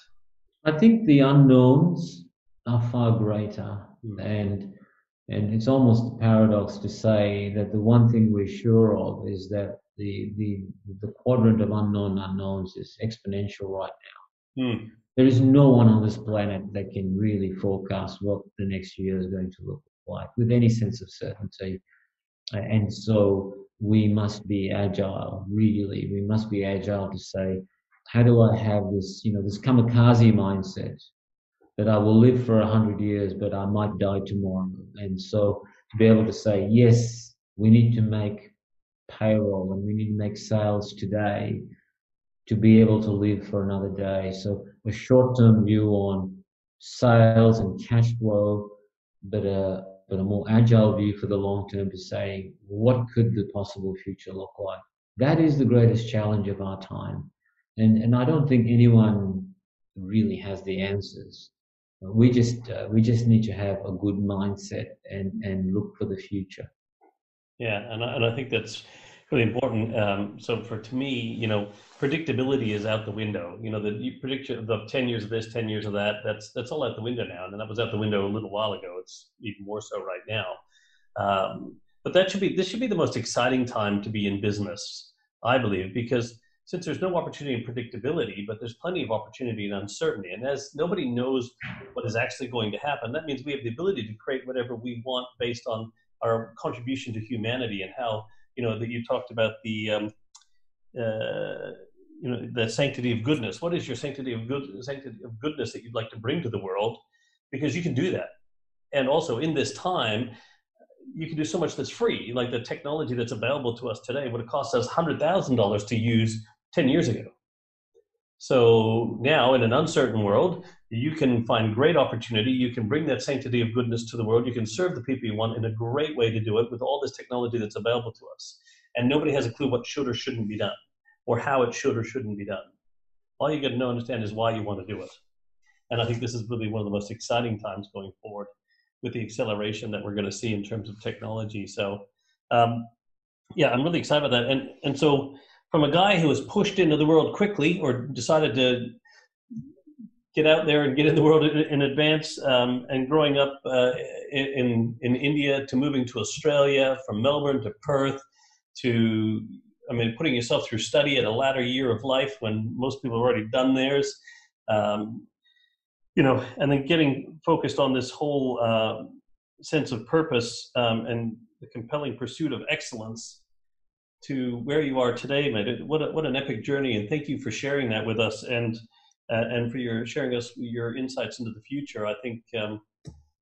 I think the unknowns are far greater, mm. and and it's almost a paradox to say that the one thing we're sure of is that The, the the quadrant of unknown unknowns is exponential right now. Mm. There is no one on this planet that can really forecast what the next year is going to look like with any sense of certainty. And so we must be agile, really. We must be agile to say, how do I have this, you know, this kamikaze mindset that I will live for a hundred years, but I might die tomorrow. And so to be able to say, yes, we need to make payroll and we need to make sales today to be able to live for another day. So a short-term view on sales and cash flow, but a but a more agile view for the long term to say, what could the possible future look like? That is the greatest challenge of our time, and and I don't think anyone really has the answers. We just uh, we just need to have a good mindset and and look for the future. Yeah, and I, and I think that's really important. Um, so for to me, you know, predictability is out the window. You know, the you predict the ten years of this, ten years of that. That's that's all out the window now. And that was out the window a little while ago. It's even more so right now. Um, but that should be this should be the most exciting time to be in business, I believe, because since there's no opportunity in predictability, but there's plenty of opportunity in uncertainty. And as nobody knows what is actually going to happen, that means we have the ability to create whatever we want based on our contribution to humanity. And how, you know, that you talked about the, um, uh, you know, the sanctity of goodness. What is your sanctity of good, sanctity of goodness that you'd like to bring to the world? Because you can do that. And also in this time, you can do so much that's free. Like the technology that's available to us today would have cost us one hundred thousand dollars to use ten years ago. So now in an uncertain world, you can find great opportunity. You can bring that sanctity of goodness to the world. You can serve the people you want in a great way to do it with all this technology that's available to us. And nobody has a clue what should or shouldn't be done, or how it should or shouldn't be done. All you got to know and understand is why you want to do it. And I think this is really one of the most exciting times going forward with the acceleration that we're going to see in terms of technology. So, um, yeah, I'm really excited about that. And and so from a guy who was pushed into the world quickly, or decided to get out there and get in the world in, in advance, um, and growing up uh, in, in India, to moving to Australia, from Melbourne to Perth, to, I mean, putting yourself through study at a latter year of life when most people have already done theirs, um, you know, and then getting focused on this whole uh, sense of purpose um, and the compelling pursuit of excellence to where you are today, mate. What, a, what an epic journey, and thank you for sharing that with us, and uh, and for your sharing us your insights into the future. I think, um,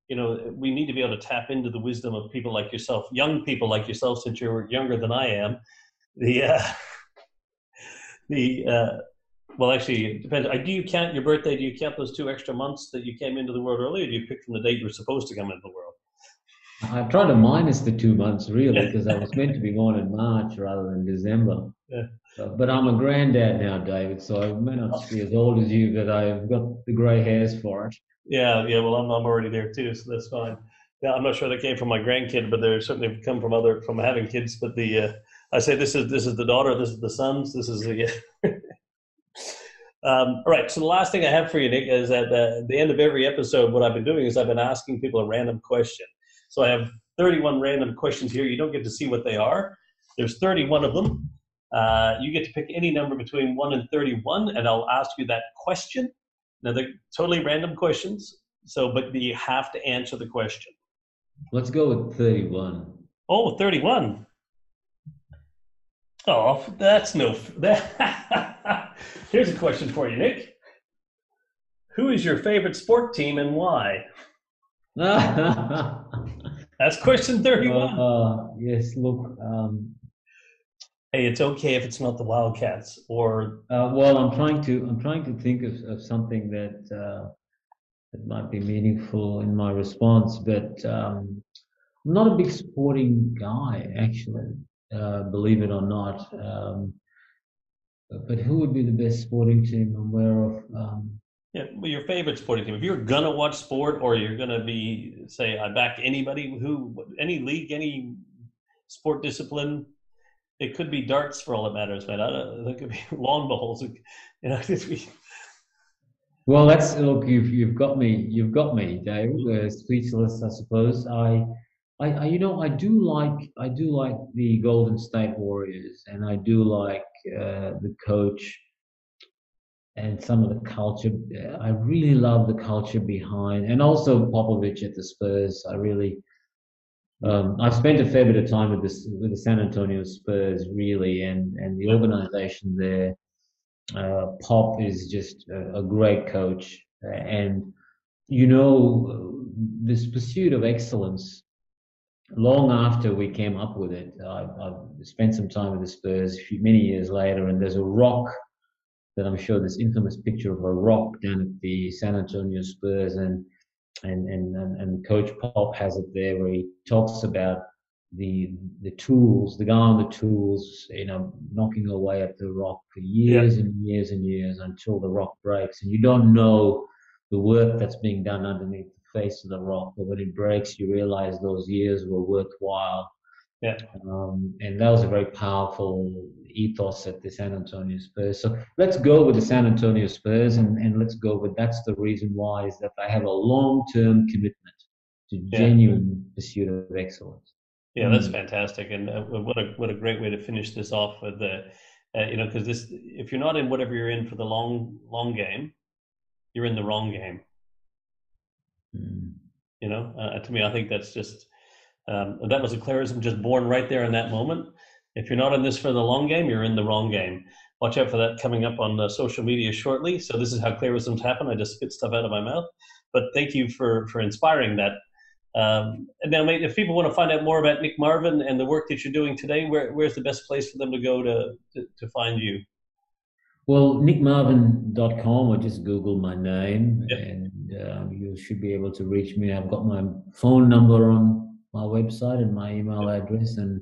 you know, we need to be able to tap into the wisdom of people like yourself, young people like yourself, since you're younger than I am. The, uh, the, uh, well, actually, it depends. Do you count your birthday? Do you count those two extra months that you came into the world early, or do you pick from the date you were supposed to come into the world? I'm trying to minus the two months, really, because I was meant to be born in March rather than December. Yeah. So, but I'm a granddad now, David, so I may not be as old as you, but I've got the grey hairs for it. Yeah, yeah. Well, I'm I'm already there too, so that's fine. Yeah, I'm not sure they came from my grandkid, but they're certainly come from other from having kids. But the uh, I say this is this is the daughter, this is the sons, this is the. Um, all right, so the last thing I have for you, Nick, is that uh, at the end of every episode, what I've been doing is I've been asking people a random question. So I have thirty-one random questions here. You don't get to see what they are. There's thirty-one of them. Uh, you get to pick any number between one and thirty-one, and I'll ask you that question. Now, they're totally random questions, so but you have to answer the question. Let's go with thirty-one. Oh, thirty-one. Oh, that's no... That Here's a question for you, Nick. Who is your favorite sport team and why? That's question thirty-one. Uh, uh, yes, look... Um, hey, it's okay if it's not the Wildcats, or... Uh, well, I'm trying to I'm trying to think of, of something that, uh, that might be meaningful in my response, but um, I'm not a big sporting guy, actually. Uh, believe it or not, um, but, but who would be the best sporting team I'm aware of? Um, yeah, well, your favorite sporting team. If you're gonna watch sport, or you're gonna be say, I back anybody who, any league, any sport discipline. It could be darts for all that matters, but I don't, it could be lawn bowls. You know, be... Well, that's look. You've you've got me. You've got me, Dave. Uh, speechless, I suppose. I. I, I, you know, I do like I do like the Golden State Warriors, and I do like uh, the coach and some of the culture. I really love the culture behind, and also Popovich at the Spurs. I really, um, I've spent a fair bit of time with this with the San Antonio Spurs, really, and and the organization there. Uh, Pop is just a, a great coach, and you know, this pursuit of excellence. Long after we came up with it, I've, I've spent some time with the Spurs a few, many years later, and there's a rock that I'm sure this infamous picture of a rock down at the San Antonio Spurs, and and and and Coach Pop has it there where he talks about the the tools, the guy on the tools, you know, knocking away at the rock for years yeah. and years and years until the rock breaks, and you don't know the work that's being done underneath face of the rock, but when it breaks, you realize those years were worthwhile. Yeah, um, and that was a very powerful ethos at the San Antonio Spurs. So let's go with the San Antonio Spurs, and, and let's go with that's the reason why is that they have a long-term commitment to yeah. genuine pursuit of excellence. Yeah, that's fantastic, and uh, what a what a great way to finish this off with the, uh, you know, because this if you're not in whatever you're in for the long long game, you're in the wrong game. Mm. You know, uh, to me, I think that's just um, that was a clarism just born right there in that moment. If you're not in this for the long game, you're in the wrong game. Watch out for that coming up on uh, social media shortly. So this is how clarisms happen. I just spit stuff out of my mouth. But thank you for for inspiring that. Um, and now, mate, if people want to find out more about Nick Marvin and the work that you're doing today, where where's the best place for them to go to to, to find you? Well, nick marvin dot com, or just Google my name, yep. and uh, you should be able to reach me. I've got my phone number on my website and my email yep. address, and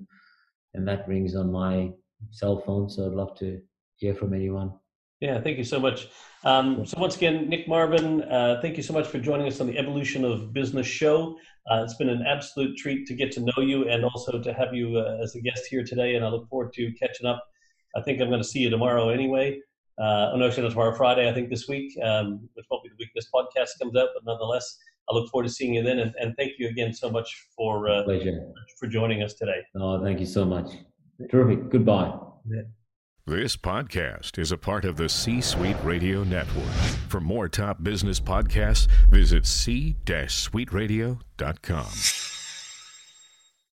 and that rings on my cell phone, so I'd love to hear from anyone. Yeah, thank you so much. Um, so once again, Nick Marvin, uh, thank you so much for joining us on the Evolution of Business show. Uh, it's been an absolute treat to get to know you and also to have you uh, as a guest here today, and I look forward to catching up. I think I'm going to see you tomorrow anyway. Uh, oh, no, actually, not tomorrow, Friday, I think this week, um, which won't be the week this podcast comes out, but nonetheless, I look forward to seeing you then, and, and thank you again so much for, uh, for joining us today. Oh, thank you so much. Terrific. Goodbye. Yeah. This podcast is a part of the C-Suite Radio Network. For more top business podcasts, visit c suite radio dot com.